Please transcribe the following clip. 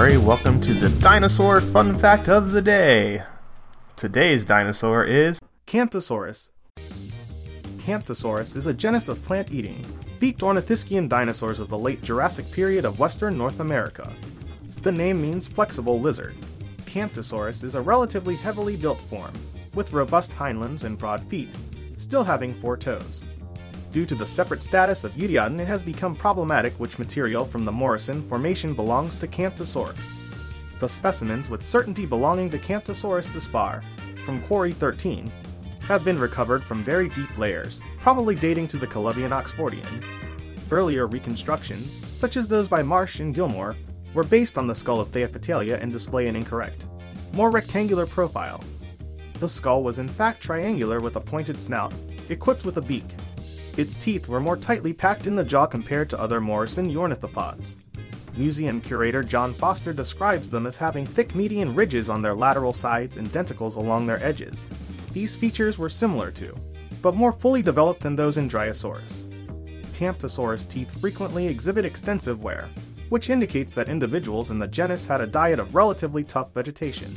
everybody. Welcome to the Dinosaur Fun Fact of the Day. Today's dinosaur is Camptosaurus. Camptosaurus is a genus of plant-eating, beaked ornithischian dinosaurs of the late Jurassic period of western North America. The name means flexible lizard. Camptosaurus is a relatively heavily built form, with robust hind limbs and broad feet, still having four toes. Due to the separate status of Eudiodon, it has become problematic which material from the Morrison formation belongs to Camptosaurus. The specimens with certainty belonging to Camptosaurus dispar, from Quarry 13, have been recovered from very deep layers, probably dating to the Columbian Oxfordian. Earlier reconstructions, such as those by Marsh and Gilmore, were based on the skull of Theophytalia and display an incorrect, more rectangular profile. The skull was in fact triangular with a pointed snout, equipped with a beak. Its teeth were more tightly packed in the jaw compared to other Morrison ornithopods. Museum curator John Foster describes them as having thick median ridges on their lateral sides and denticles along their edges. These features were similar to, but more fully developed than those in Dryosaurus. Camptosaurus teeth frequently exhibit extensive wear, which indicates that individuals in the genus had a diet of relatively tough vegetation.